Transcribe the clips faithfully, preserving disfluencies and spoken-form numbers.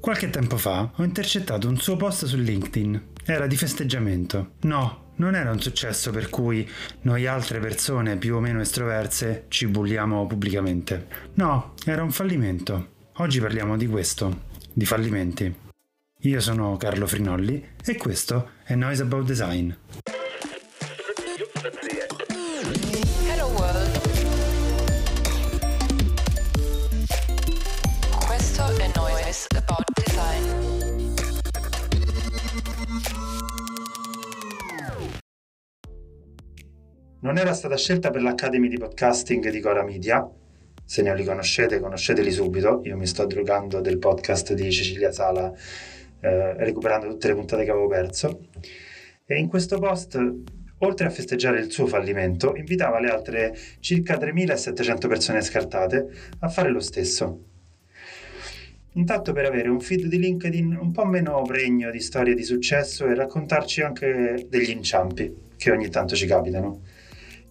Qualche tempo fa ho intercettato un suo post su LinkedIn. Era di festeggiamento. No, non era un successo per cui noi altre persone più o meno estroverse ci bulliamo pubblicamente. No, era un fallimento. Oggi parliamo di questo, di fallimenti. Io sono Carlo Frinolli e questo è Noise About Design. Non era stata scelta per l'Academy di Podcasting di Chora Media. Se non li conoscete, conosceteli subito. Io mi sto drogando del podcast di Cecilia Sala, eh, recuperando tutte le puntate che avevo perso. E in questo post, oltre a festeggiare il suo fallimento, invitava le altre circa tremilasettecento persone scartate a fare lo stesso. Intanto per avere un feed di LinkedIn un po' meno pregno di storie di successo e raccontarci anche degli inciampi che ogni tanto ci capitano.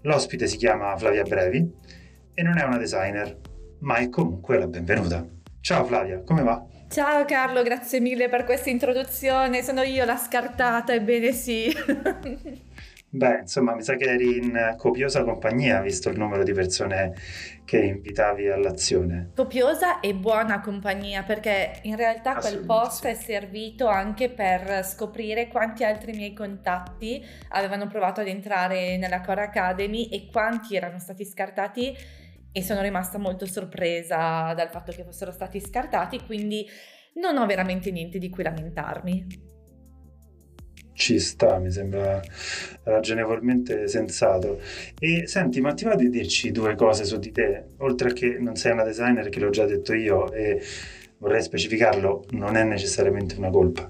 L'ospite si chiama Flavia Brevi e non è una designer, ma è comunque la benvenuta. Ciao Flavia, come va? Ciao Carlo, grazie mille per questa introduzione. Sono io la scartata, ebbene sì. Beh, insomma, mi sa che eri in copiosa compagnia, visto il numero di persone che invitavi all'azione. Copiosa e buona compagnia, perché in realtà quel post è servito anche per scoprire quanti altri miei contatti avevano provato ad entrare nella Chora Academy e quanti erano stati scartati, e sono rimasta molto sorpresa dal fatto che fossero stati scartati, quindi non ho veramente niente di cui lamentarmi. Ci sta, mi sembra ragionevolmente sensato. E senti, ma ti va di dirci due cose su di te? Oltre che non sei una designer, che l'ho già detto io, e vorrei specificarlo, non è necessariamente una colpa.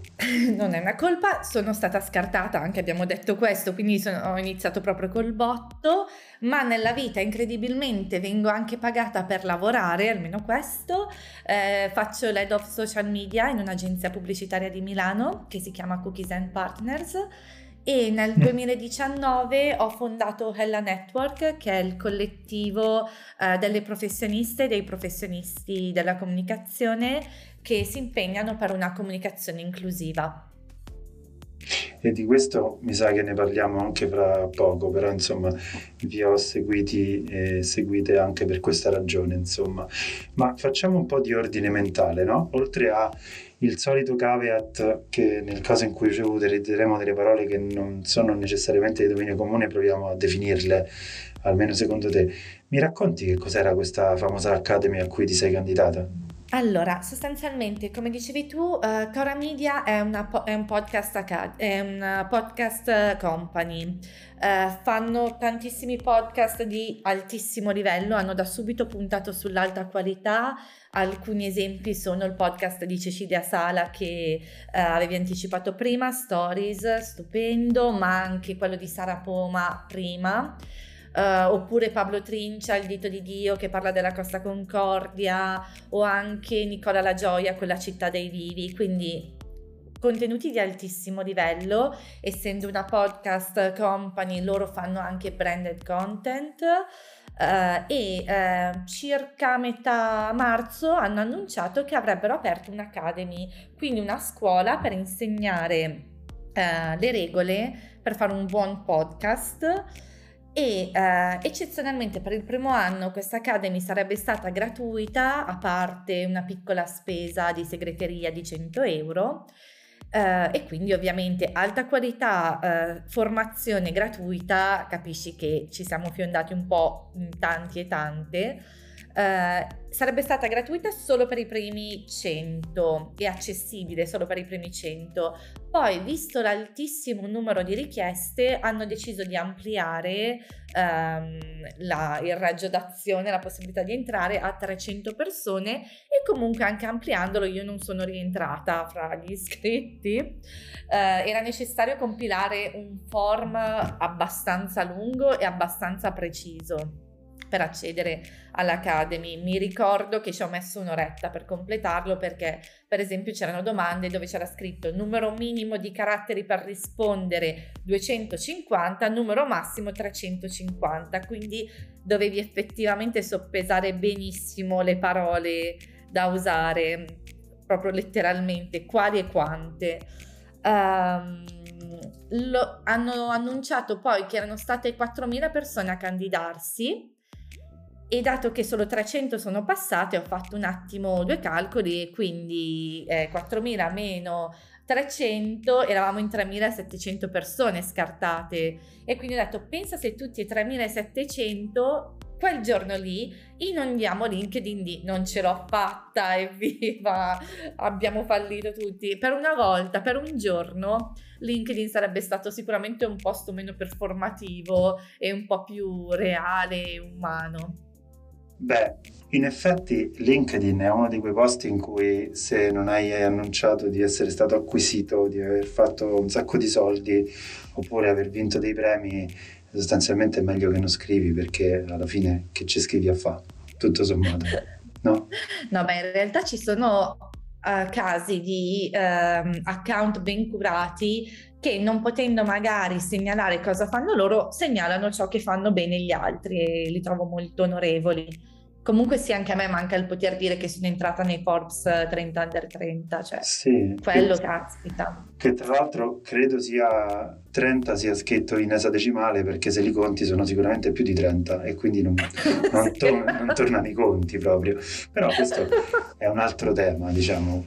Non è una colpa, sono stata scartata, anche abbiamo detto questo, quindi sono, ho iniziato proprio col botto, ma nella vita incredibilmente vengo anche pagata per lavorare, almeno questo. Eh, faccio l'head of social media in un'agenzia pubblicitaria di Milano che si chiama Cookies and Partners, e nel duemiladiciannove ho fondato Hella Network, che è il collettivo eh, delle professioniste e dei professionisti della comunicazione che si impegnano per una comunicazione inclusiva. E di questo mi sa che ne parliamo anche fra poco, però insomma vi ho seguiti e seguite anche per questa ragione, insomma. Ma facciamo un po' di ordine mentale, no? Oltre a il solito caveat che nel caso in cui ci utilizzeremo delle parole che non sono necessariamente di dominio comune, proviamo a definirle, almeno secondo te. Mi racconti che cos'era questa famosa Academy a cui ti sei candidata? Allora, sostanzialmente, come dicevi tu, uh, Chora Media è, una po- è un podcast acad- è un podcast company. Uh, fanno tantissimi podcast di altissimo livello, hanno da subito puntato sull'alta qualità. Alcuni esempi sono il podcast di Cecilia Sala che uh, avevi anticipato prima, Stories, stupendo, ma anche quello di Sara Poma prima. Uh, oppure Pablo Trincia, Il dito di Dio, che parla della Costa Concordia, o anche Nicola La Gioia con La città dei vivi, quindi contenuti di altissimo livello. Essendo una podcast company, loro fanno anche branded content. Uh, e uh, circa metà marzo hanno annunciato che avrebbero aperto un'academy, quindi una scuola per insegnare uh, le regole per fare un buon podcast. E eh, eccezionalmente per il primo anno questa Academy sarebbe stata gratuita, a parte una piccola spesa di segreteria di cento euro, eh, e quindi ovviamente alta qualità, eh, formazione gratuita. Capisci che ci siamo fiondati un po' in tanti e tante. Eh, sarebbe stata gratuita solo per i primi cento e accessibile solo per i primi cento. Poi, visto l'altissimo numero di richieste, hanno deciso di ampliare ehm, la, il raggio d'azione, la possibilità di entrare a trecento persone, e comunque anche ampliandolo io non sono rientrata fra gli iscritti. Eh, era necessario compilare un form abbastanza lungo e abbastanza preciso per accedere all'Academy. Mi ricordo che ci ho messo un'oretta per completarlo, perché per esempio c'erano domande dove c'era scritto numero minimo di caratteri per rispondere duecentocinquanta, numero massimo trecentocinquanta, quindi dovevi effettivamente soppesare benissimo le parole da usare. proprio letteralmente quali e quante. Um, lo, hanno annunciato poi che erano state quattromila persone a candidarsi, e dato che solo trecento sono passate, ho fatto un attimo due calcoli, e quindi eh, quattromila meno trecento, eravamo in tremilasettecento persone scartate, e quindi ho detto, pensa se tutti i tremilasettecento quel giorno lì inondiamo LinkedIn di non ce l'ho fatta, evviva, abbiamo fallito tutti. Per una volta, per un giorno, LinkedIn sarebbe stato sicuramente un posto meno performativo e un po' più reale e umano. Beh, in effetti LinkedIn è uno di quei posti in cui, se non hai annunciato di essere stato acquisito, di aver fatto un sacco di soldi oppure aver vinto dei premi, sostanzialmente è meglio che non scrivi, perché alla fine che ci scrivi a fa, tutto sommato, no? No, ma in realtà ci sono uh, casi di uh, account ben curati che, non potendo magari segnalare cosa fanno loro, segnalano ciò che fanno bene gli altri, e li trovo molto onorevoli. Comunque sì, anche a me manca il poter dire che sono entrata nei Forbes trenta under trenta, cioè sì, quello che, caspita. Che tra l'altro credo sia trenta sia scritto in esadecimale, perché se li conti sono sicuramente più di trenta, e quindi non, non, to- non tornano i conti proprio. Però questo è un altro tema, diciamo,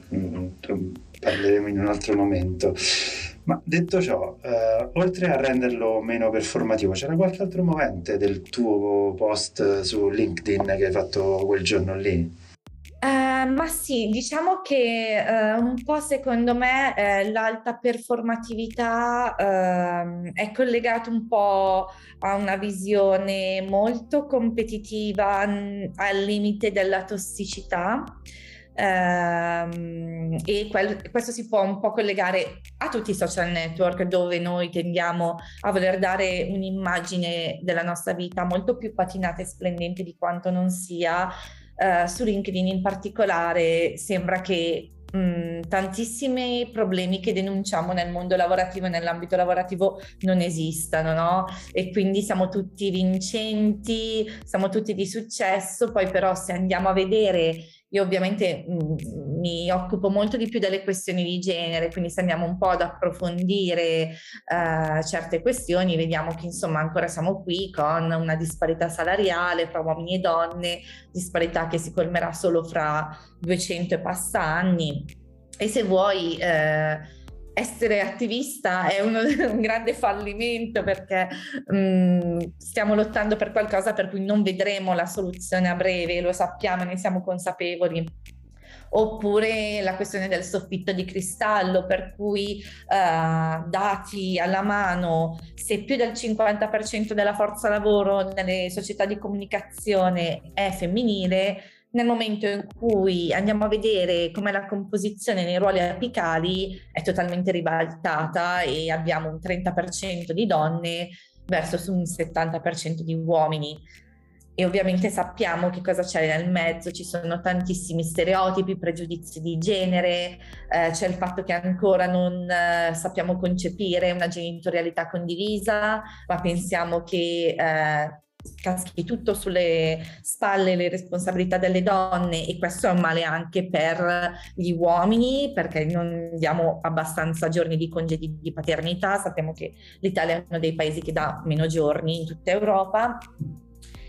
parleremo in un altro momento. Ma detto ciò, eh, oltre a renderlo meno performativo, c'era qualche altro movente del tuo post su LinkedIn che hai fatto quel giorno lì? Uh, ma sì, diciamo che uh, un po' secondo me eh, l'alta performatività uh, è collegata un po' a una visione molto competitiva, n- al limite della tossicità. Um, e quel, questo si può un po' collegare a tutti i social network, dove noi tendiamo a voler dare un'immagine della nostra vita molto più patinata e splendente di quanto non sia. Uh, su LinkedIn in particolare sembra che mh, tantissimi problemi che denunciamo nel mondo lavorativo e nell'ambito lavorativo non esistano, no? E quindi siamo tutti vincenti, siamo tutti di successo, poi però se andiamo a vedere, io ovviamente mh, mi occupo molto di più delle questioni di genere, quindi se andiamo un po' ad approfondire uh, certe questioni, vediamo che insomma ancora siamo qui con una disparità salariale fra uomini e donne, disparità che si colmerà solo fra duecento e passa anni. E se vuoi uh, essere attivista è uno, un grande fallimento, perché mh, stiamo lottando per qualcosa per cui non vedremo la soluzione a breve, lo sappiamo, ne siamo consapevoli. Oppure la questione del soffitto di cristallo, per cui eh, dati alla mano, se più del cinquanta per cento della forza lavoro nelle società di comunicazione è femminile, nel momento in cui andiamo a vedere com'è la composizione nei ruoli apicali è totalmente ribaltata, e abbiamo un trenta per cento di donne versus un settanta per cento di uomini. E ovviamente sappiamo che cosa c'è nel mezzo, ci sono tantissimi stereotipi, pregiudizi di genere, eh, c'è il fatto che ancora non eh, sappiamo concepire una genitorialità condivisa, ma pensiamo che... Eh, caschi tutto sulle spalle le responsabilità delle donne, e questo è un male anche per gli uomini, perché non diamo abbastanza giorni di congedi di paternità. Sappiamo che l'Italia è uno dei paesi che dà meno giorni in tutta Europa,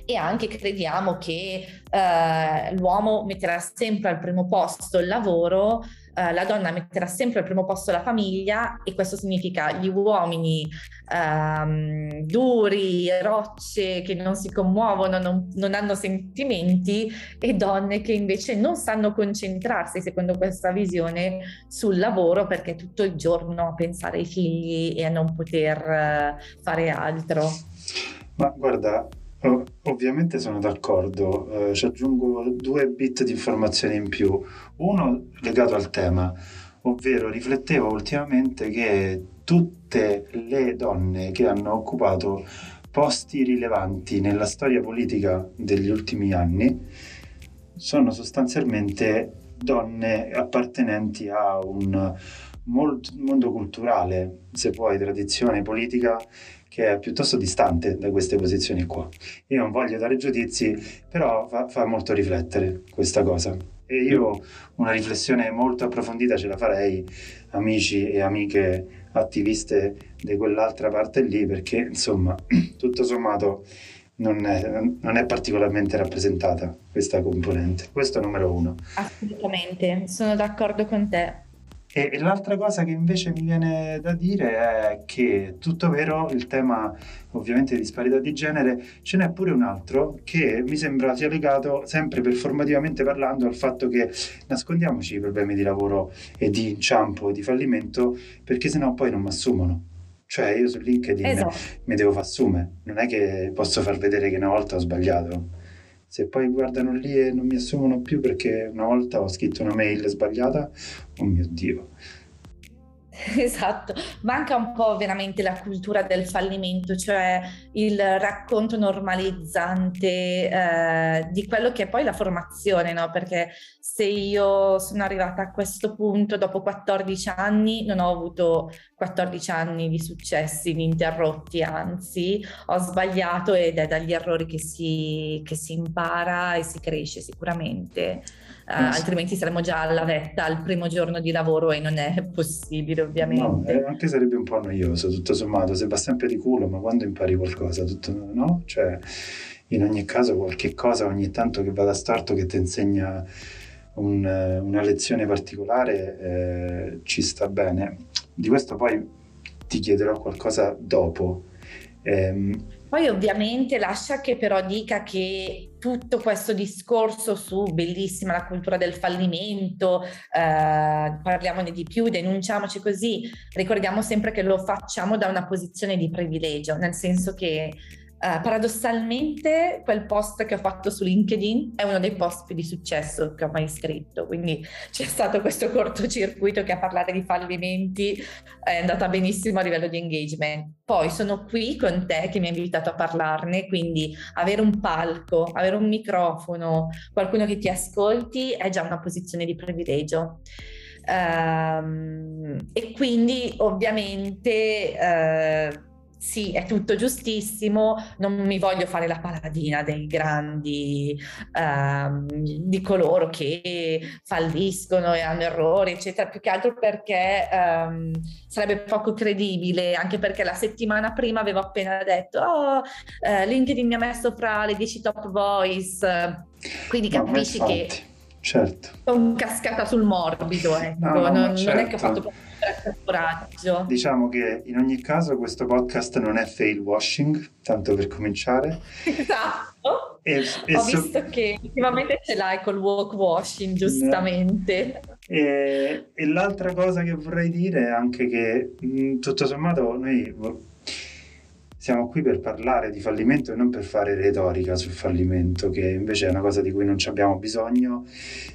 e anche crediamo che eh, l'uomo metterà sempre al primo posto il lavoro, eh, la donna metterà sempre al primo posto la famiglia, e questo significa gli uomini ehm, duri, rocce, che non si commuovono, non, non hanno sentimenti, e donne che invece non sanno concentrarsi, secondo questa visione, sul lavoro, perché tutto il giorno a pensare ai figli e a non poter eh, fare altro. Ma guarda, ovviamente sono d'accordo, eh, ci aggiungo due bit di informazione in più. Uno legato al tema, ovvero riflettevo ultimamente che tutte le donne che hanno occupato posti rilevanti nella storia politica degli ultimi anni sono sostanzialmente donne appartenenti a un mondo culturale, se vuoi, tradizione politica, che è piuttosto distante da queste posizioni qua. Io non voglio dare giudizi, però fa, fa molto riflettere questa cosa. E io una riflessione molto approfondita ce la farei, amici e amiche attiviste di quell'altra parte lì, perché insomma tutto sommato non è, non è particolarmente rappresentata questa componente. Questo è numero uno. Assolutamente, sono d'accordo con te. E, e l'altra cosa che invece mi viene da dire è che, tutto vero, il tema ovviamente di disparità di genere, ce n'è pure un altro che mi sembra sia legato, sempre performativamente parlando, al fatto che nascondiamoci i problemi di lavoro e di inciampo e di fallimento, perché sennò poi non mi assumono. Cioè io su LinkedIn esatto. mi devo far assumere, non è che posso far vedere che una volta ho sbagliato. Se poi guardano lì e non mi assumono più perché una volta ho scritto una mail sbagliata, oh mio Dio. Esatto, manca un po' veramente la cultura del fallimento, cioè il racconto normalizzante eh, di quello che è poi la formazione, no? Perché se io sono arrivata a questo punto dopo quattordici anni, non ho avuto quattordici anni di successi ininterrotti, anzi ho sbagliato, ed è dagli errori che si, che si impara e si cresce sicuramente. Uh, altrimenti saremmo già alla vetta al primo giorno di lavoro e non è possibile, ovviamente. No, anche sarebbe un po' noioso, tutto sommato, se va sempre di culo, ma quando impari qualcosa, tutto, no? Cioè, in ogni caso qualche cosa ogni tanto che vada storto, che ti insegna un, una lezione particolare, eh, ci sta bene. Di questo poi ti chiederò qualcosa dopo. Ehm, Poi ovviamente lascia che però dica che tutto questo discorso su bellissima la cultura del fallimento, eh, parliamone di più, denunciamoci così, ricordiamo sempre che lo facciamo da una posizione di privilegio, nel senso che eh, paradossalmente quel post che ho fatto su LinkedIn è uno dei post più di successo che ho mai scritto, quindi c'è stato questo cortocircuito che a parlare di fallimenti è andata benissimo a livello di engagement. Poi sono qui con te che mi ha invitato a parlarne, quindi avere un palco, avere un microfono, qualcuno che ti ascolti è già una posizione di privilegio. Um, e quindi ovviamente uh, sì, è tutto giustissimo, non mi voglio fare la paladina dei grandi, um, di coloro che falliscono e hanno errori, eccetera, più che altro perché um, sarebbe poco credibile, anche perché la settimana prima avevo appena detto oh, eh, LinkedIn mi ha messo fra le dieci top voice, quindi no, capisci che certo. sono cascata sul morbido, ecco. no, no, non, certo. non è che ho fatto coraggio. Diciamo che in ogni caso questo podcast non è fail washing, tanto per cominciare. Esatto, e, e ho so... visto che ultimamente ce l'hai col walk washing, giustamente. No. E, e l'altra cosa che vorrei dire è anche che mh, tutto sommato noi siamo qui per parlare di fallimento e non per fare retorica sul fallimento, che invece è una cosa di cui non ci abbiamo bisogno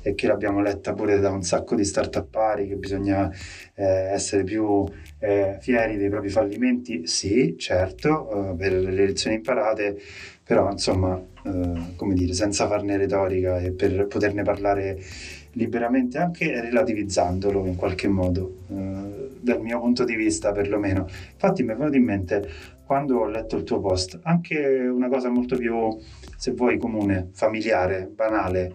e che l'abbiamo letta pure da un sacco di start-up pari, che bisogna eh, essere più eh, fieri dei propri fallimenti, sì, certo, eh, per le lezioni imparate, però insomma, eh, come dire, senza farne retorica e per poterne parlare liberamente, anche relativizzandolo in qualche modo, eh, dal mio punto di vista perlomeno. Infatti mi è venuto in mente, quando ho letto il tuo post, anche una cosa molto più, se vuoi, comune, familiare, banale,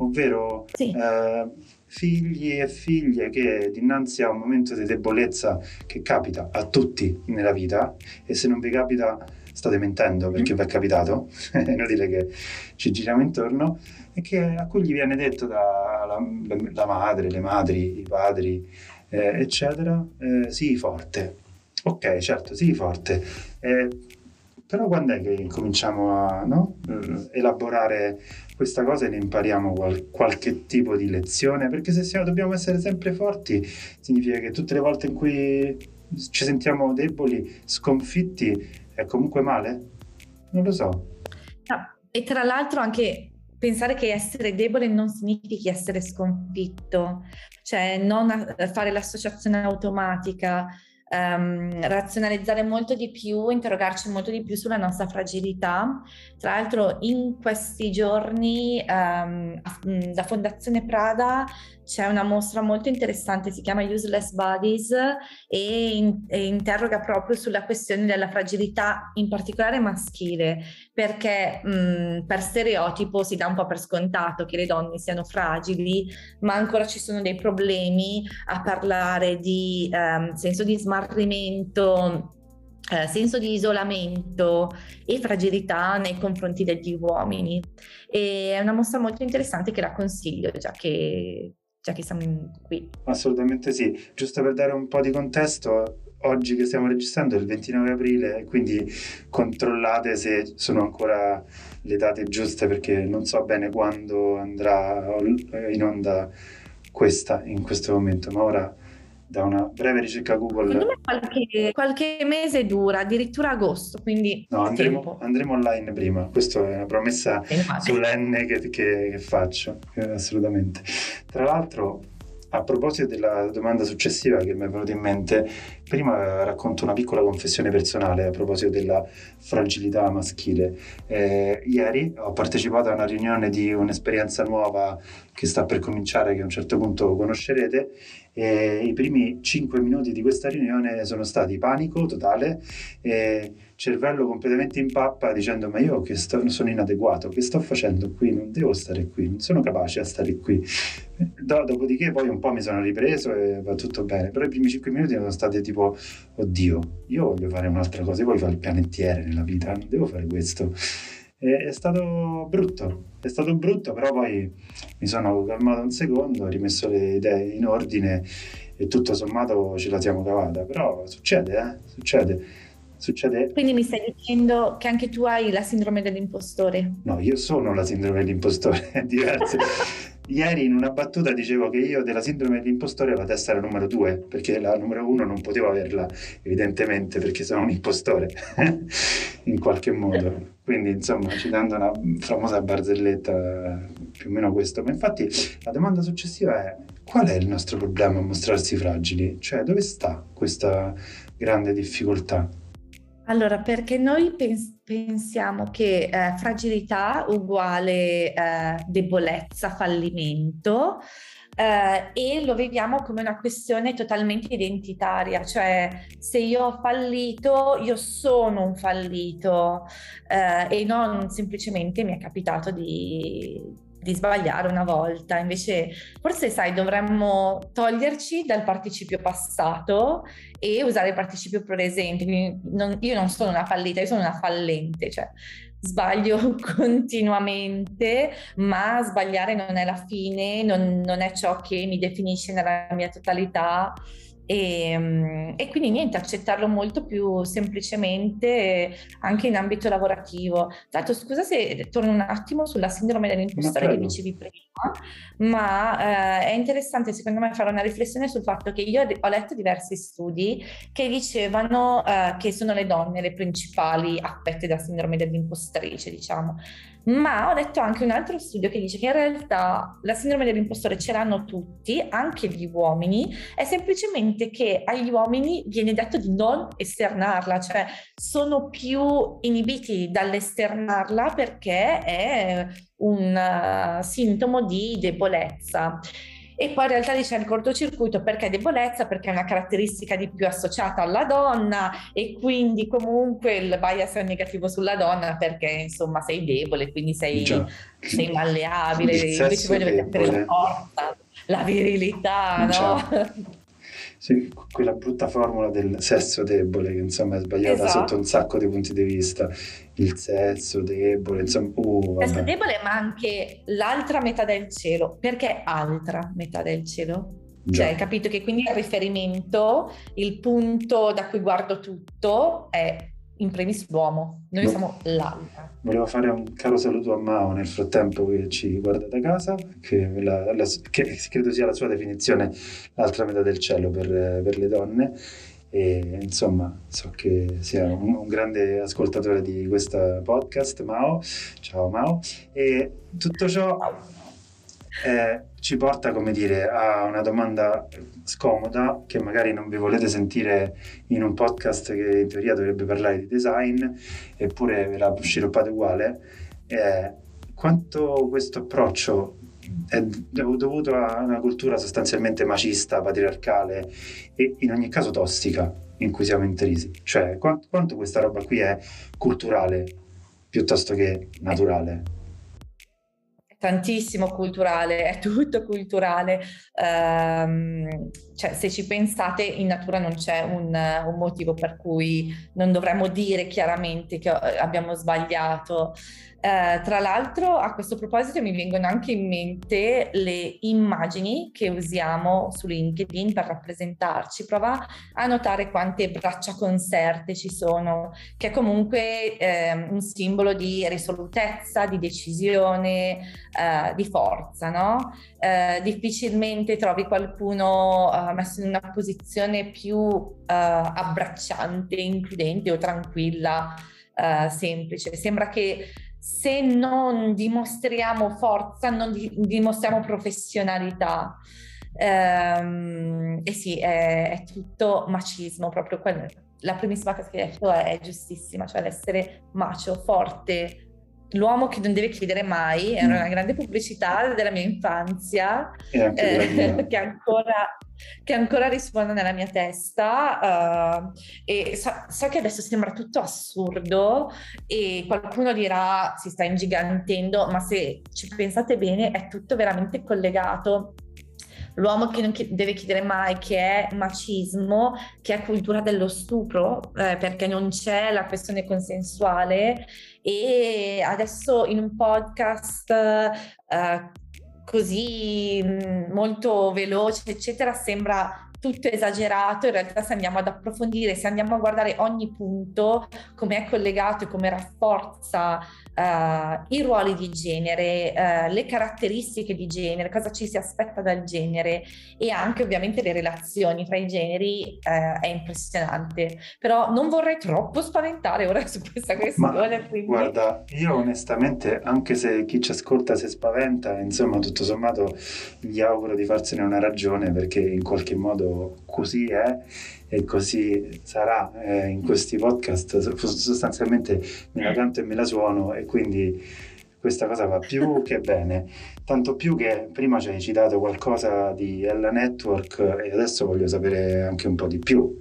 ovvero sì. eh, figli e figlie che dinanzi a un momento di debolezza che capita a tutti nella vita, e se non vi capita state mentendo perché mm. vi è capitato, è inutile che ci giriamo intorno, e che, a cui gli viene detto dalla la, la madre, le madri, i padri, eh, eccetera, eh, sii forte. Ok, certo, sì, forte, eh, però quando è che cominciamo a no, elaborare questa cosa e ne impariamo qual- qualche tipo di lezione? Perché se siamo, dobbiamo essere sempre forti, significa che tutte le volte in cui ci sentiamo deboli, sconfitti, è comunque male? Non lo so. No, e tra l'altro anche pensare che essere debole non significhi essere sconfitto, cioè non a- fare l'associazione automatica. ehm, razionalizzare molto di più, interrogarci molto di più sulla nostra fragilità. Tra l'altro in questi giorni ehm, da Fondazione Prada c'è una mostra molto interessante, si chiama Useless Bodies e, in, e interroga proprio sulla questione della fragilità, in particolare maschile, perché mh, per stereotipo si dà un po' per scontato che le donne siano fragili, ma ancora ci sono dei problemi a parlare di ehm, senso di smarrimento, Eh, senso di isolamento e fragilità nei confronti degli uomini. E è una mostra molto interessante che la consiglio, già che, già che siamo in, qui. Assolutamente sì. Giusto per dare un po' di contesto, oggi che stiamo registrando è il ventinove aprile, quindi controllate se sono ancora le date giuste, perché non so bene quando andrà in onda questa in questo momento, ma ora da una breve ricerca Google qualche, qualche mese dura, addirittura agosto, quindi no, andremo, andremo online prima, questa è una promessa solenne che, che, che faccio, assolutamente. Tra l'altro, a proposito della domanda successiva che mi è venuta in mente, prima racconto una piccola confessione personale a proposito della fragilità maschile. Eh, ieri ho partecipato a una riunione di un'esperienza nuova che sta per cominciare, che a un certo punto conoscerete, e i primi cinque minuti di questa riunione sono stati panico totale, e cervello completamente in pappa dicendo: ma io che sto, sono inadeguato, che sto facendo qui, non devo stare qui, non sono capace a stare qui. Do, dopodiché poi un po' mi sono ripreso e va tutto bene, però i primi cinque minuti sono stati tipo: oddio, io voglio fare un'altra cosa, io voglio fare il pianettiere nella vita, non devo fare questo. È stato brutto, è stato brutto, però poi mi sono calmato un secondo, ho rimesso le idee in ordine e tutto sommato ce la siamo cavata. Però succede, eh? Succede, succede. Quindi mi stai dicendo che anche tu hai la sindrome dell'impostore? No, io sono la sindrome dell'impostore, è diverso. Ieri in una battuta dicevo che io della sindrome dell'impostore ho la tessera numero due, perché la numero uno non potevo averla, evidentemente, perché sono un impostore, in qualche modo. Quindi, insomma, citando una famosa barzelletta, più o meno questo. Ma infatti la domanda successiva è: qual è il nostro problema a mostrarsi fragili? Cioè, dove sta questa grande difficoltà? Allora, perché noi pens- pensiamo che eh, fragilità uguale eh, debolezza, fallimento, eh, e lo vediamo come una questione totalmente identitaria, cioè se io ho fallito, io sono un fallito, eh, e non semplicemente mi è capitato di... di sbagliare una volta. Invece forse, sai, dovremmo toglierci dal participio passato e usare il participio presente. Non, io non sono una fallita, io sono una fallente, cioè sbaglio continuamente, ma sbagliare non è la fine, non, non è ciò che mi definisce nella mia totalità. E, e quindi niente, accettarlo molto più semplicemente anche in ambito lavorativo. Tanto, scusa se torno un attimo sulla sindrome dell'impostore che dicevi prima, ma eh, è interessante secondo me fare una riflessione sul fatto che io ho letto diversi studi che dicevano eh, che sono le donne le principali affette da sindrome dell'impostrice, diciamo, ma ho letto anche un altro studio che dice che in realtà la sindrome dell'impostore ce l'hanno tutti, anche gli uomini, è semplicemente che agli uomini viene detto di non esternarla, cioè sono più inibiti dall'esternarla perché è un uh, sintomo di debolezza. E poi in realtà c'è il cortocircuito, perché debolezza, perché è una caratteristica di più associata alla donna, e quindi comunque il bias è negativo sulla donna perché insomma sei debole, quindi sei, sei malleabile, invece voi dovete avere la forza, la virilità, no? Sì, quella brutta formula del sesso debole, che insomma è sbagliata, esatto, sotto un sacco di punti di vista. Il sesso debole, insomma, uh, sesso debole, ma anche l'altra metà del cielo. Perché altra metà del cielo? Già. Cioè, hai capito che quindi il riferimento, il punto da cui guardo tutto è in primis l'uomo, noi no. siamo l'altra. Volevo fare un caro saluto a Mao nel frattempo che ci guarda da casa, che, la, la, che credo sia la sua definizione, l'altra metà del cielo per, per le donne, e insomma so che sia un, un grande ascoltatore di questo podcast. Mao, ciao Mao. E tutto ciò eh, ci porta, come dire, a una domanda scomoda che magari non vi volete sentire in un podcast che in teoria dovrebbe parlare di design, eppure ve la sciroppate uguale. Eh, quanto questo approccio è dovuto a una cultura sostanzialmente macista, patriarcale e in ogni caso tossica in cui siamo intrisi? Cioè, quanto, quanto questa roba qui è culturale piuttosto che naturale? È tantissimo culturale, è tutto culturale. Ehm, cioè, se ci pensate, in natura non c'è un, un motivo per cui non dovremmo dire chiaramente che abbiamo sbagliato. Uh, tra l'altro, a questo proposito mi vengono anche in mente le immagini che usiamo su LinkedIn per rappresentarci. Prova a notare quante braccia conserte ci sono, che è comunque eh, un simbolo di risolutezza, di decisione, eh, di forza, no? Eh, difficilmente trovi qualcuno eh, messo in una posizione più eh, abbracciante, includente o tranquilla, eh, semplice. Sembra che se non dimostriamo forza, non di- dimostriamo professionalità. Ehm, e sì, è, è tutto macismo, proprio quello. La primissima cosa che hai detto è, è giustissima, cioè l'essere macio, forte, l'uomo che non deve chiedere mai. Era una grande pubblicità della mia infanzia, eh, che ancora... che ancora risuona nella mia testa, uh, e so, so che adesso sembra tutto assurdo e qualcuno dirà si sta ingigantendo, ma se ci pensate bene è tutto veramente collegato. L'uomo che non deve chiedere mai, che è macismo, che è cultura dello stupro, eh, perché non c'è la questione consensuale. E adesso in un podcast uh, così molto veloce eccetera sembra tutto esagerato. In realtà, se andiamo ad approfondire, se andiamo a guardare ogni punto, come è collegato e come rafforza uh, i ruoli di genere, uh, le caratteristiche di genere, cosa ci si aspetta dal genere e anche ovviamente le relazioni tra i generi, uh, è impressionante. Però non vorrei troppo spaventare ora su questa questione. Ma, quindi... guarda, io onestamente, anche se chi ci ascolta si spaventa, insomma, tutto sommato gli auguro di farsene una ragione, perché in qualche modo così è e così sarà, eh, in questi podcast sostanzialmente me la canto e me la suono, e quindi questa cosa va più che bene, tanto più che prima ci hai citato qualcosa di Hella Network e adesso voglio sapere anche un po' di più.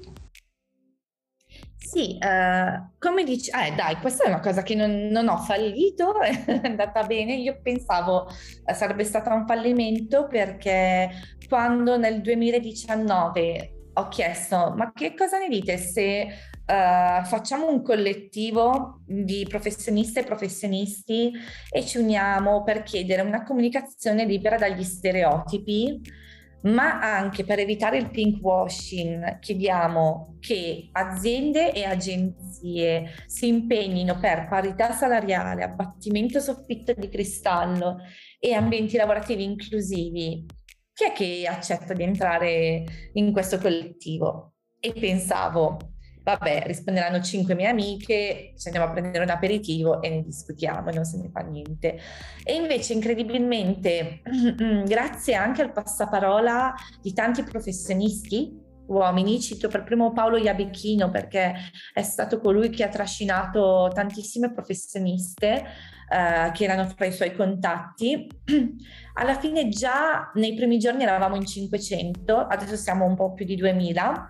Sì, uh, come dici, eh, dai, questa è una cosa che non, non ho fallito, è andata bene. Io pensavo sarebbe stato un fallimento, perché quando nel duemiladiciannove ho chiesto ma che cosa ne dite se uh, facciamo un collettivo di professioniste e professionisti e ci uniamo per chiedere una comunicazione libera dagli stereotipi, ma anche per evitare il pinkwashing, chiediamo che aziende e agenzie si impegnino per parità salariale, abbattimento soffitto di cristallo e ambienti lavorativi inclusivi. Chi è che accetta di entrare in questo collettivo? E pensavo, vabbè, risponderanno cinque mie amiche, ci andiamo a prendere un aperitivo e ne discutiamo e non se ne fa niente. E invece, incredibilmente, grazie anche al passaparola di tanti professionisti uomini, cito per primo Paolo Iabichino, perché è stato colui che ha trascinato tantissime professioniste eh, che erano tra i suoi contatti. Alla fine già nei primi giorni eravamo in cinquecento, adesso siamo un po' più di duemila.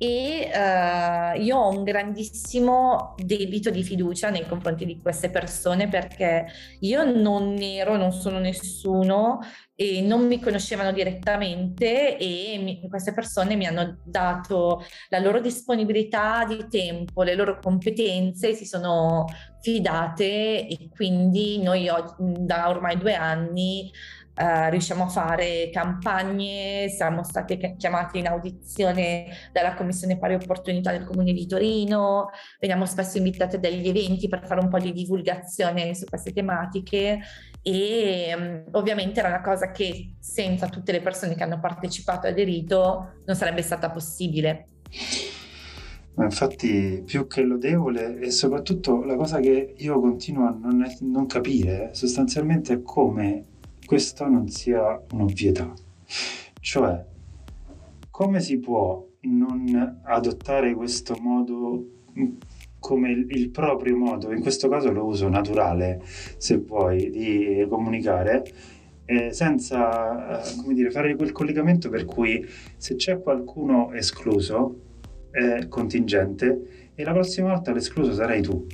E uh, io ho un grandissimo debito di fiducia nei confronti di queste persone, perché io non ero, non sono nessuno e non mi conoscevano direttamente, e mi, queste persone mi hanno dato la loro disponibilità di tempo, le loro competenze, si sono fidate, e quindi noi ho, da ormai due anni Uh, riusciamo a fare campagne, siamo state chiamate in audizione dalla Commissione Pari Opportunità del Comune di Torino, veniamo spesso invitate a degli eventi per fare un po' di divulgazione su queste tematiche, e um, ovviamente era una cosa che senza tutte le persone che hanno partecipato e aderito non sarebbe stata possibile. Ma infatti, più che lodevole, e soprattutto la cosa che io continuo a non, non capire sostanzialmente è come questo non sia un'ovvietà. Cioè, come si può non adottare questo modo come il proprio modo, in questo caso lo uso naturale, se vuoi, di comunicare, eh, senza eh, come dire, fare quel collegamento per cui se c'è qualcuno escluso, è contingente, e la prossima volta l'escluso sarai tu,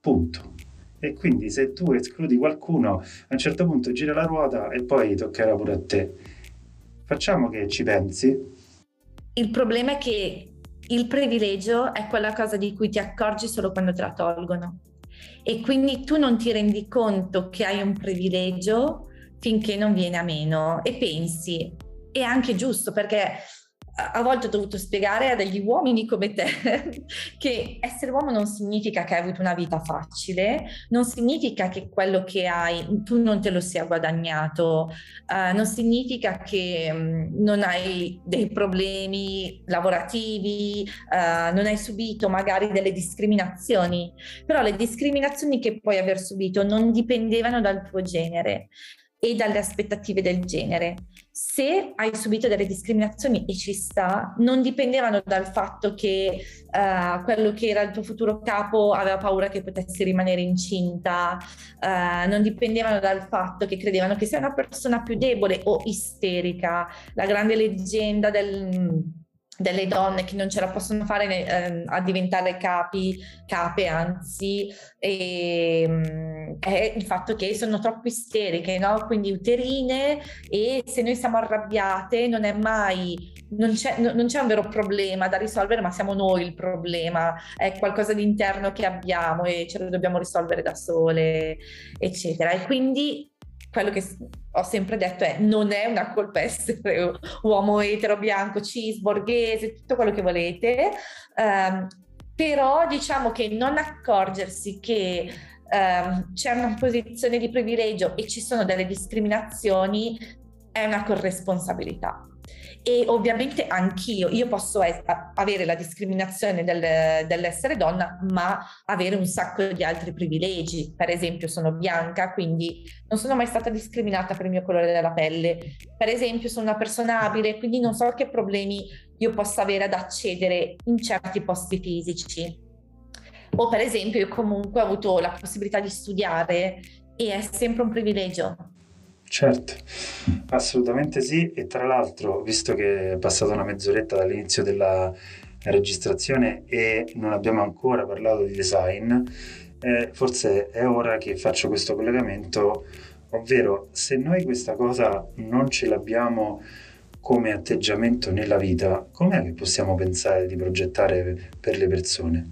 punto. E quindi se tu escludi qualcuno, a un certo punto gira la ruota e poi toccherà pure a te. Facciamo che ci pensi. Il problema è che il privilegio è quella cosa di cui ti accorgi solo quando te la tolgono, e quindi tu non ti rendi conto che hai un privilegio finché non viene a meno, e pensi, è anche giusto, perché a volte ho dovuto spiegare a degli uomini come te che essere uomo non significa che hai avuto una vita facile, non significa che quello che hai tu non te lo sia guadagnato, uh, non significa che um, non hai dei problemi lavorativi, uh, non hai subito magari delle discriminazioni, però le discriminazioni che puoi aver subito non dipendevano dal tuo genere e dalle aspettative del genere. Se hai subito delle discriminazioni, e ci sta, non dipendevano dal fatto che uh, quello che era il tuo futuro capo aveva paura che potessi rimanere incinta, uh, non dipendevano dal fatto che credevano che sei una persona più debole o isterica. La grande leggenda del... delle donne che non ce la possono fare eh, a diventare capi, cape anzi, e, è il fatto che sono troppo isteriche, no? Quindi uterine, e se noi siamo arrabbiate non è mai, non c'è, non c'è un vero problema da risolvere, ma siamo noi il problema, è qualcosa di interno che abbiamo e ce lo dobbiamo risolvere da sole, eccetera. E quindi quello che ho sempre detto è: non è una colpa essere uomo etero, bianco, cis, borghese, tutto quello che volete, um, però diciamo che non accorgersi che um, c'è una posizione di privilegio e ci sono delle discriminazioni è una corresponsabilità. E ovviamente anch'io, io posso es- avere la discriminazione del, dell'essere donna, ma avere un sacco di altri privilegi. Per esempio, sono bianca, quindi non sono mai stata discriminata per il mio colore della pelle. Per esempio, sono una persona abile, quindi non so che problemi io possa avere ad accedere in certi posti fisici. O per esempio, io comunque ho avuto la possibilità di studiare, e è sempre un privilegio. Certo, assolutamente sì. E tra l'altro, visto che è passata una mezz'oretta dall'inizio della registrazione e non abbiamo ancora parlato di design, eh, forse è ora che faccio questo collegamento, ovvero se noi questa cosa non ce l'abbiamo come atteggiamento nella vita, com'è che possiamo pensare di progettare per le persone?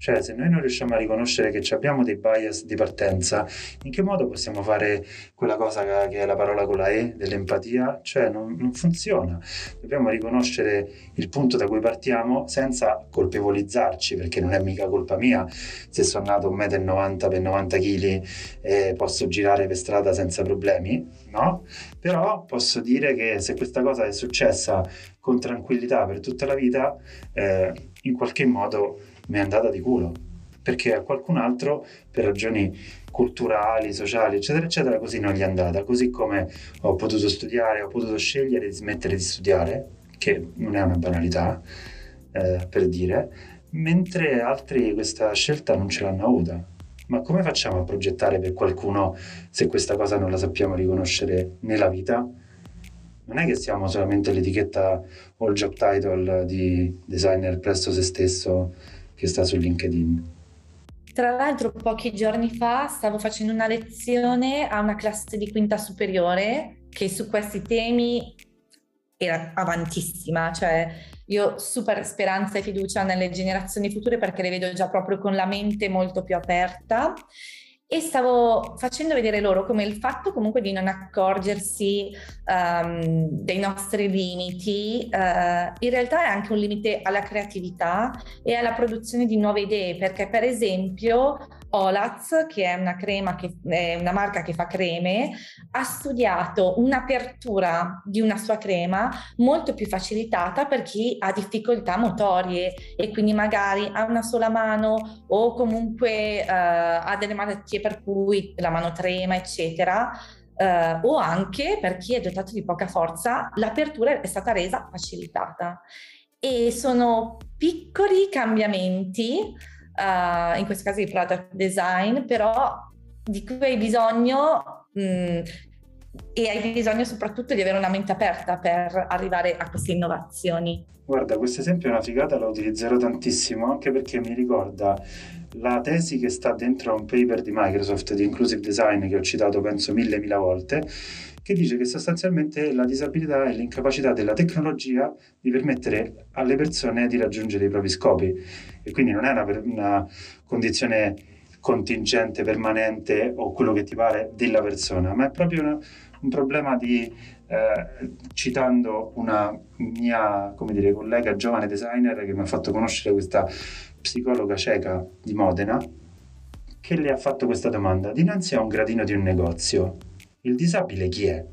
Cioè, se noi non riusciamo a riconoscere che abbiamo dei bias di partenza, in che modo possiamo fare quella cosa che è la parola con la E, dell'empatia? Cioè, non, non funziona. Dobbiamo riconoscere il punto da cui partiamo senza colpevolizzarci, perché non è mica colpa mia se sono nato uno e novanta per novanta chili e posso girare per strada senza problemi, no? Però posso dire che se questa cosa è successa con tranquillità per tutta la vita, eh, in qualche modo mi è andata di culo, perché a qualcun altro per ragioni culturali, sociali, eccetera eccetera, così non gli è andata. Così come ho potuto studiare, ho potuto scegliere di smettere di studiare, che non è una banalità, eh, per dire, mentre altri questa scelta non ce l'hanno avuta. Ma come facciamo a progettare per qualcuno se questa cosa non la sappiamo riconoscere nella vita? Non è che siamo solamente l'etichetta o il job title di designer presso se stesso che sta su LinkedIn. Tra l'altro, pochi giorni fa stavo facendo una lezione a una classe di quinta superiore che su questi temi era avantissima, cioè io ho super speranza e fiducia nelle generazioni future perché le vedo già proprio con la mente molto più aperta. E stavo facendo vedere loro come il fatto comunque di non accorgersi um, dei nostri limiti uh, in realtà è anche un limite alla creatività e alla produzione di nuove idee, perché per esempio Olaz, che è una crema che è una marca che fa creme, ha studiato un'apertura di una sua crema molto più facilitata per chi ha difficoltà motorie e quindi magari ha una sola mano o comunque uh, ha delle malattie per cui la mano trema, eccetera. eh, o anche per chi è dotato di poca forza, l'apertura è stata resa facilitata. E sono piccoli cambiamenti, eh, in questo caso di product design, però di cui hai bisogno, mh, e hai bisogno soprattutto di avere una mente aperta per arrivare a queste innovazioni. Guarda, questo esempio è una figata, lo utilizzerò tantissimo, anche perché mi ricorda la tesi che sta dentro a un paper di Microsoft di Inclusive Design che ho citato penso mille mila volte, che dice che sostanzialmente la disabilità è l'incapacità della tecnologia di permettere alle persone di raggiungere i propri scopi, e quindi non è una, una condizione contingente, permanente o quello che ti pare della persona, ma è proprio una, un problema di, eh, citando una mia, come dire, collega giovane designer che mi ha fatto conoscere questa psicologa ceca di Modena, che le ha fatto questa domanda: dinanzi a un gradino di un negozio, il disabile chi è?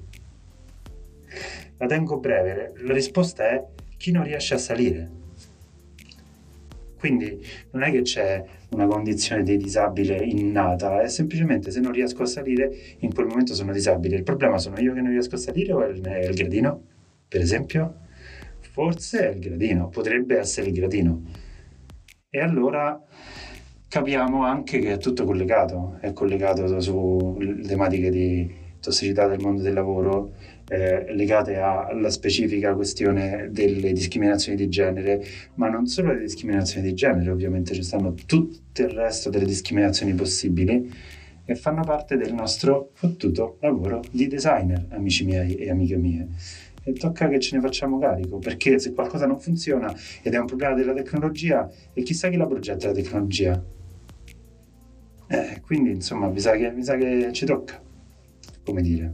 La tengo breve, la risposta è chi non riesce a salire. Quindi non è che c'è una condizione di disabile innata, è semplicemente se non riesco a salire in quel momento sono disabile. Il problema sono io che non riesco a salire o è il, è il gradino, per esempio? Forse è il gradino, potrebbe essere il gradino. E allora capiamo anche che è tutto collegato, è collegato su tematiche di tossicità del mondo del lavoro, eh, legate alla specifica questione delle discriminazioni di genere, ma non solo le discriminazioni di genere, ovviamente ci stanno tutto il resto delle discriminazioni possibili e fanno parte del nostro fottuto lavoro di designer, amici miei e amiche mie. E tocca che ce ne facciamo carico, perché se qualcosa non funziona ed è un problema della tecnologia, e chissà chi la progetta la tecnologia. Eh, quindi insomma mi sa che, mi sa che ci tocca. Come dire.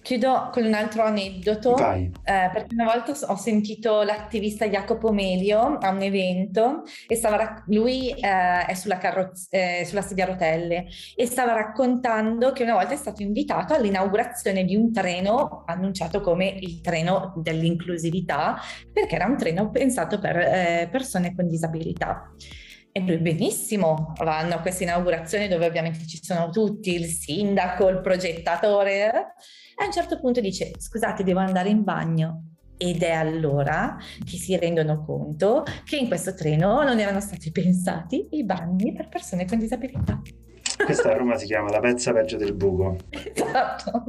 Chiudo con un altro aneddoto, eh, perché una volta ho sentito l'attivista Jacopo Melio a un evento e stava rac- lui eh, è sulla, carroz- eh, sulla sedia a rotelle, e stava raccontando che una volta è stato invitato all'inaugurazione di un treno annunciato come il treno dell'inclusività, perché era un treno pensato per eh, persone con disabilità. E lui: benissimo, vanno a questa inaugurazione dove ovviamente ci sono tutti, il sindaco, il progettatore. A un certo punto dice: scusate, devo andare in bagno. Ed è allora che si rendono conto che in questo treno non erano stati pensati i bagni per persone con disabilità. Questa a Roma si chiama la pezza peggio del buco. Esatto.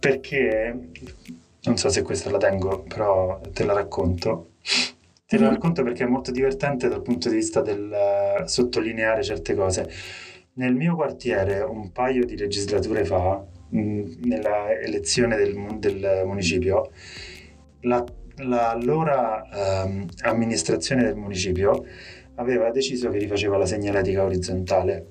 Perché, non so se questa la tengo, però te la racconto. Te lo racconto perché è molto divertente dal punto di vista del uh, sottolineare certe cose. Nel mio quartiere, un paio di legislature fa, mh, nella elezione del, del municipio, la, l'allora um, amministrazione del municipio aveva deciso che rifaceva la segnaletica orizzontale.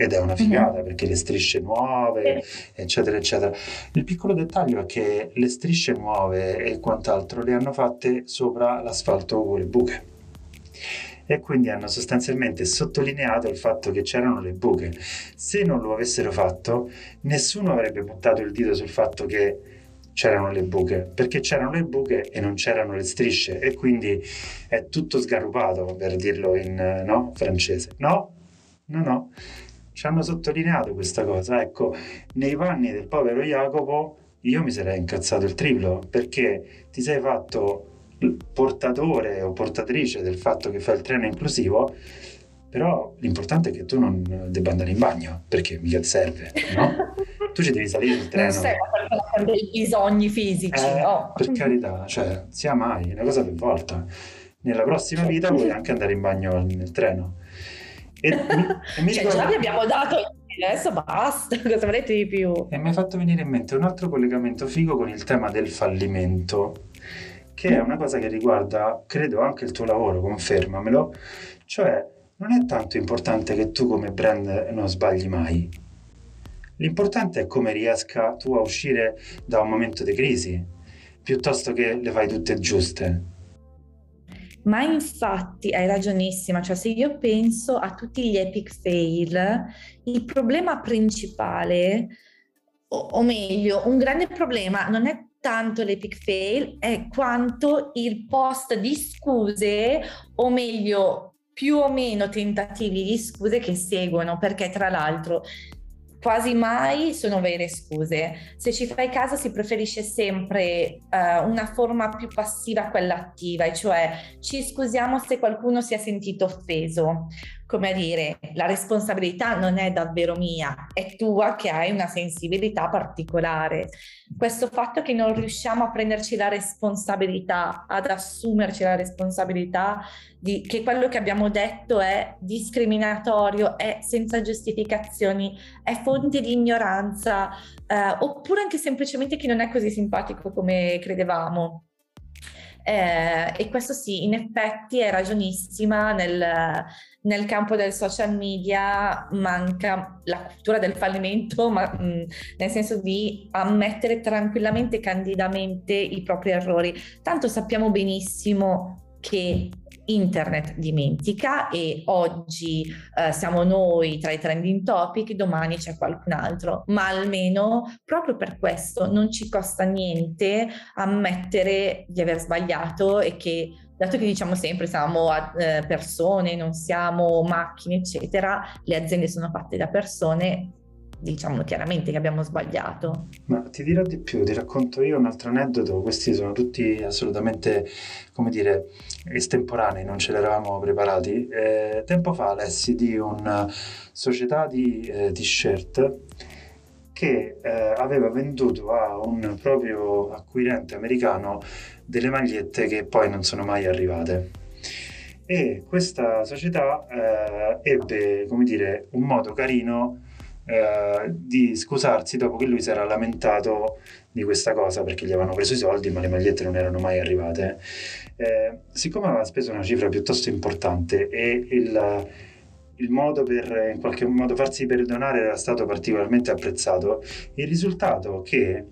Ed è una figata, mm-hmm. perché le strisce nuove, eccetera, eccetera. Il piccolo dettaglio è che le strisce nuove e quant'altro le hanno fatte sopra l'asfalto con le buche. E quindi hanno sostanzialmente sottolineato il fatto che c'erano le buche. Se non lo avessero fatto, nessuno avrebbe buttato il dito sul fatto che c'erano le buche, perché c'erano le buche e non c'erano le strisce. E quindi è tutto sgarrupato, per dirlo in no, francese. No, no, no. Ci hanno sottolineato questa cosa. Ecco, nei panni del povero Jacopo io mi sarei incazzato il triplo, perché ti sei fatto portatore o portatrice del fatto che fai il treno inclusivo, però l'importante è che tu non debba andare in bagno, perché mica ti serve, no? Tu ci devi salire il treno. Non serve per dei bisogni fisici, eh, no? Per carità, cioè, sia mai, una cosa per volta. Nella prossima vita vuoi anche andare in bagno nel treno. E mi, e mi cioè, ricordo... già vi abbiamo dato, adesso basta, cosa volete di più? E mi è fatto venire in mente un altro collegamento figo con il tema del fallimento, che è una cosa che riguarda, credo, anche il tuo lavoro, confermamelo. Cioè, non è tanto importante che tu come brand non sbagli mai, l'importante è come riesca tu a uscire da un momento di crisi, piuttosto che le fai tutte giuste. Ma infatti hai ragionissima, cioè se io penso a tutti gli epic fail, il problema principale, o, o meglio, un grande problema non è tanto l'epic fail, è quanto il post di scuse, o meglio, più o meno tentativi di scuse che seguono, perché tra l'altro quasi mai sono vere scuse. Se ci fai caso si preferisce sempre uh, una forma più passiva a quella attiva, e cioè ci scusiamo se qualcuno si è sentito offeso. Come dire, la responsabilità non è davvero mia, è tua che hai una sensibilità particolare. Questo fatto che non riusciamo a prenderci la responsabilità, ad assumerci la responsabilità di che quello che abbiamo detto è discriminatorio, è senza giustificazioni, è fonte di ignoranza, eh, oppure anche semplicemente che non è così simpatico come credevamo. Eh, e questo sì, in effetti è ragionissima nel, nel campo del social media. Manca la cultura del fallimento, ma mh, nel senso di ammettere tranquillamente e candidamente i propri errori. Tanto sappiamo benissimo che internet dimentica, e oggi eh, siamo noi tra i trending topic, domani c'è qualcun altro, ma almeno proprio per questo non ci costa niente ammettere di aver sbagliato, e che, dato che diciamo sempre siamo eh, persone, non siamo macchine eccetera, le aziende sono fatte da persone, diciamo chiaramente che abbiamo sbagliato. Ma ti dirò di più, ti racconto io un altro aneddoto. Questi sono tutti assolutamente, come dire, estemporanei, non ce l'eravamo preparati. Eh, tempo fa lessi di una società di eh, t-shirt che eh, aveva venduto a un proprio acquirente americano delle magliette che poi non sono mai arrivate. E questa società eh, ebbe, come dire, un modo carino Uh, di scusarsi dopo che lui si era lamentato di questa cosa, perché gli avevano preso i soldi ma le magliette non erano mai arrivate. Eh, siccome aveva speso una cifra piuttosto importante e il, il modo per in qualche modo farsi perdonare era stato particolarmente apprezzato, il risultato che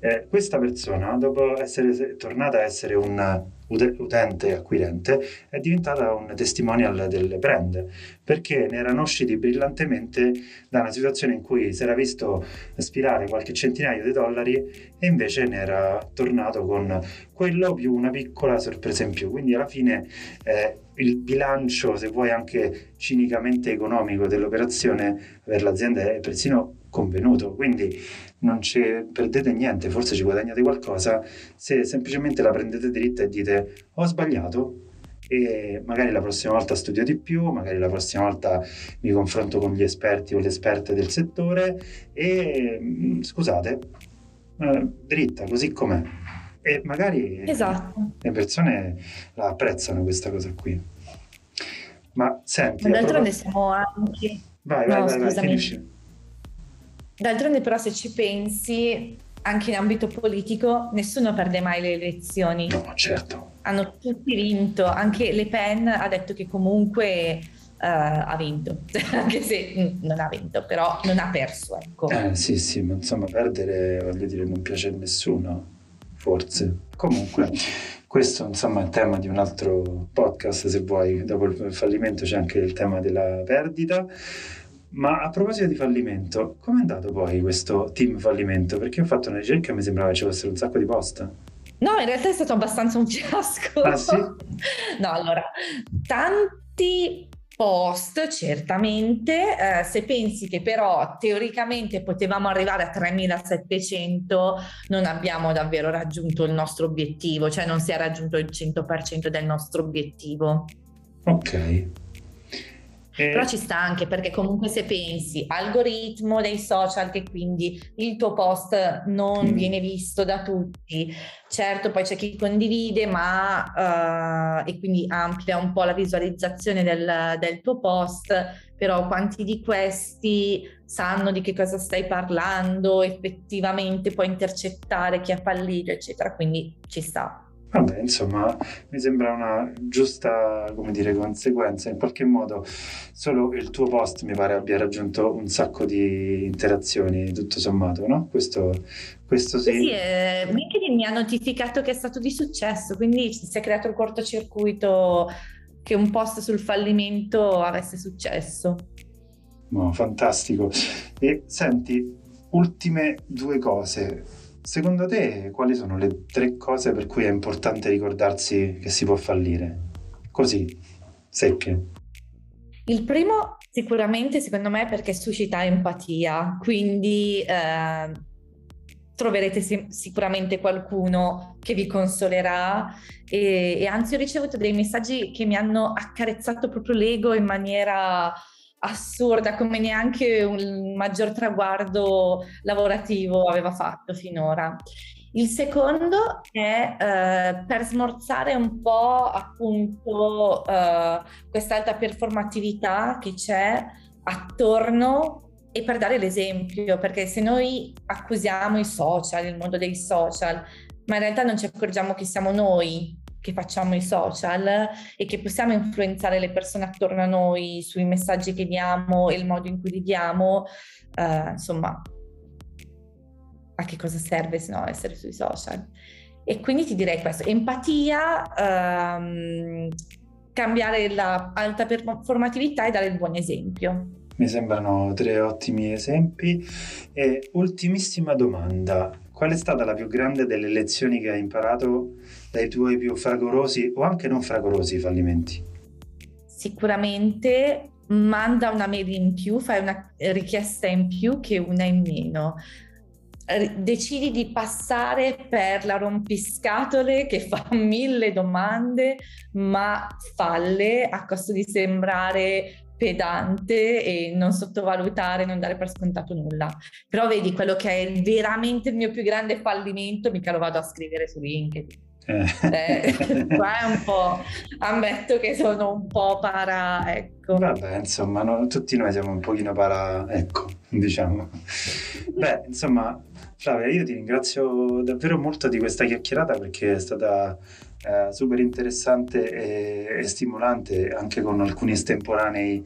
eh, questa persona, dopo essere tornata a essere un utente acquirente, è diventata un testimonial del brand, perché ne erano usciti brillantemente da una situazione in cui si era visto spirare qualche centinaio di dollari e invece ne era tornato con quello più una piccola sorpresa in più. Quindi alla fine eh, il bilancio, se vuoi anche cinicamente economico, dell'operazione per l'azienda è persino convenuto. Quindi non ci perdete niente, forse ci guadagnate qualcosa se semplicemente la prendete dritta e dite: ho sbagliato, e magari la prossima volta studio di più, magari la prossima volta mi confronto con gli esperti o le esperte del settore e scusate, eh, dritta così com'è. E magari esatto, le persone la apprezzano questa cosa qui. Ma senti, ma d'altronde propos- siamo anche vai vai no, vai, vai finisci. D'altronde però, se ci pensi, anche in ambito politico nessuno perde mai le elezioni. No, certo. Hanno tutti vinto, anche Le Pen ha detto che comunque uh, ha vinto, anche se non ha vinto, però non ha perso, ecco. Eh, sì, sì, ma insomma perdere, voglio dire, non piace a nessuno, forse. Comunque, questo insomma è il tema di un altro podcast, se vuoi. Dopo il fallimento c'è anche il tema della perdita. Ma a proposito di fallimento, com'è andato poi questo team fallimento? Perché ho fatto una ricerca e mi sembrava che ci fossero un sacco di post. No, in realtà è stato abbastanza un fiasco. Ah sì? No, allora, tanti post certamente, eh, se pensi che però teoricamente potevamo arrivare a tremilasettecento, non abbiamo davvero raggiunto il nostro obiettivo, cioè non si è raggiunto il cento per cento del nostro obiettivo. Ok. Eh. Però ci sta anche, perché comunque se pensi algoritmo dei social, che quindi il tuo post non mm. viene visto da tutti, certo poi c'è chi condivide, ma uh, e quindi amplia un po' la visualizzazione del, del tuo post, però quanti di questi sanno di che cosa stai parlando, effettivamente puoi intercettare chi ha fallito eccetera, quindi ci sta. Vabbè, insomma, mi sembra una giusta, come dire, conseguenza. In qualche modo solo il tuo post mi pare abbia raggiunto un sacco di interazioni, tutto sommato, no? Questo, questo sì. Sì, eh, LinkedIn mi ha notificato che è stato di successo, quindi si è creato il cortocircuito che un post sul fallimento avesse successo. No, fantastico. E senti, ultime due cose. Secondo te quali sono le tre cose per cui è importante ricordarsi che si può fallire? Così, secche. Il primo, Sicuramente, secondo me, perché suscita empatia, quindi eh, troverete se- sicuramente qualcuno che vi consolerà e, e anzi ho ricevuto dei messaggi che mi hanno accarezzato proprio l'ego in maniera assurda, come neanche un maggior traguardo lavorativo aveva fatto finora. Il secondo è eh, per smorzare un po' appunto eh, quest'alta performatività che c'è attorno e per dare l'esempio, perché se noi accusiamo i social, il mondo dei social, ma in realtà non ci accorgiamo che siamo noi che facciamo i social e che possiamo influenzare le persone attorno a noi sui messaggi che diamo e il modo in cui li diamo, eh, insomma... a che cosa serve se no essere sui social? E quindi ti direi questo, empatia, ehm, cambiare la alta performatività e dare il buon esempio. Mi sembrano tre ottimi esempi. E ultimissima domanda, qual è stata la più grande delle lezioni che hai imparato dai tuoi più fragorosi o anche non fragorosi fallimenti? Sicuramente manda una mail in più, fai una richiesta in più che una in meno. Decidi di passare per la rompiscatole che fa mille domande, ma falle a costo di sembrare pedante e non sottovalutare, non dare per scontato nulla. Però vedi, quello che è veramente il mio più grande fallimento, mica lo vado a scrivere su LinkedIn. Eh, qua è un po', ammetto che sono un po' para, ecco. Vabbè, insomma, no, tutti noi siamo un pochino para, ecco, diciamo. Beh, insomma, Flavia, io ti ringrazio davvero molto di questa chiacchierata perché è stata eh, super interessante e, e stimolante, anche con alcuni estemporanei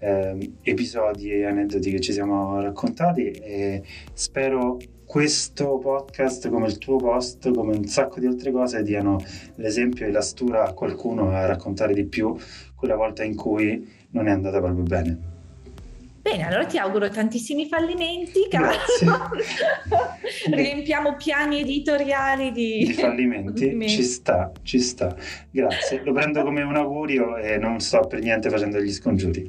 eh, episodi e aneddoti che ci siamo raccontati, e spero questo podcast, come il tuo post, come un sacco di altre cose, diano l'esempio e la stura a qualcuno a raccontare di più quella volta in cui non è andata proprio bene. Bene, allora ti auguro tantissimi fallimenti, Carlo. Riempiamo piani editoriali di, di fallimenti. Di ci sta, ci sta. Grazie, lo prendo come un augurio e non sto per niente facendo gli scongiuri.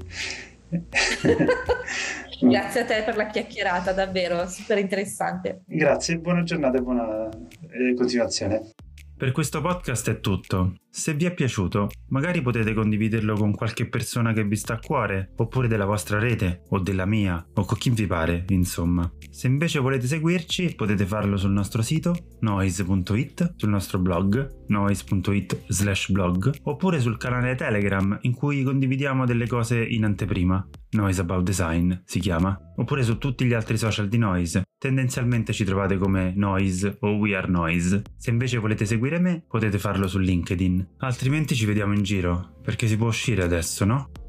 Grazie a te per la chiacchierata, davvero super interessante. Grazie, buona giornata e buona eh, continuazione. Per questo podcast è tutto. Se vi è piaciuto, magari potete condividerlo con qualche persona che vi sta a cuore, oppure della vostra rete, o della mia, o con chi vi pare, insomma. Se invece volete seguirci, potete farlo sul nostro sito noise punto it, sul nostro blog noise punto it slash blog, oppure sul canale Telegram in cui condividiamo delle cose in anteprima. Noise About Design si chiama, oppure su tutti gli altri social di Noise. Tendenzialmente ci trovate come Noise o We Are Noise. Se invece volete seguire me, potete farlo su LinkedIn. Altrimenti ci vediamo in giro, perché si può uscire adesso, no?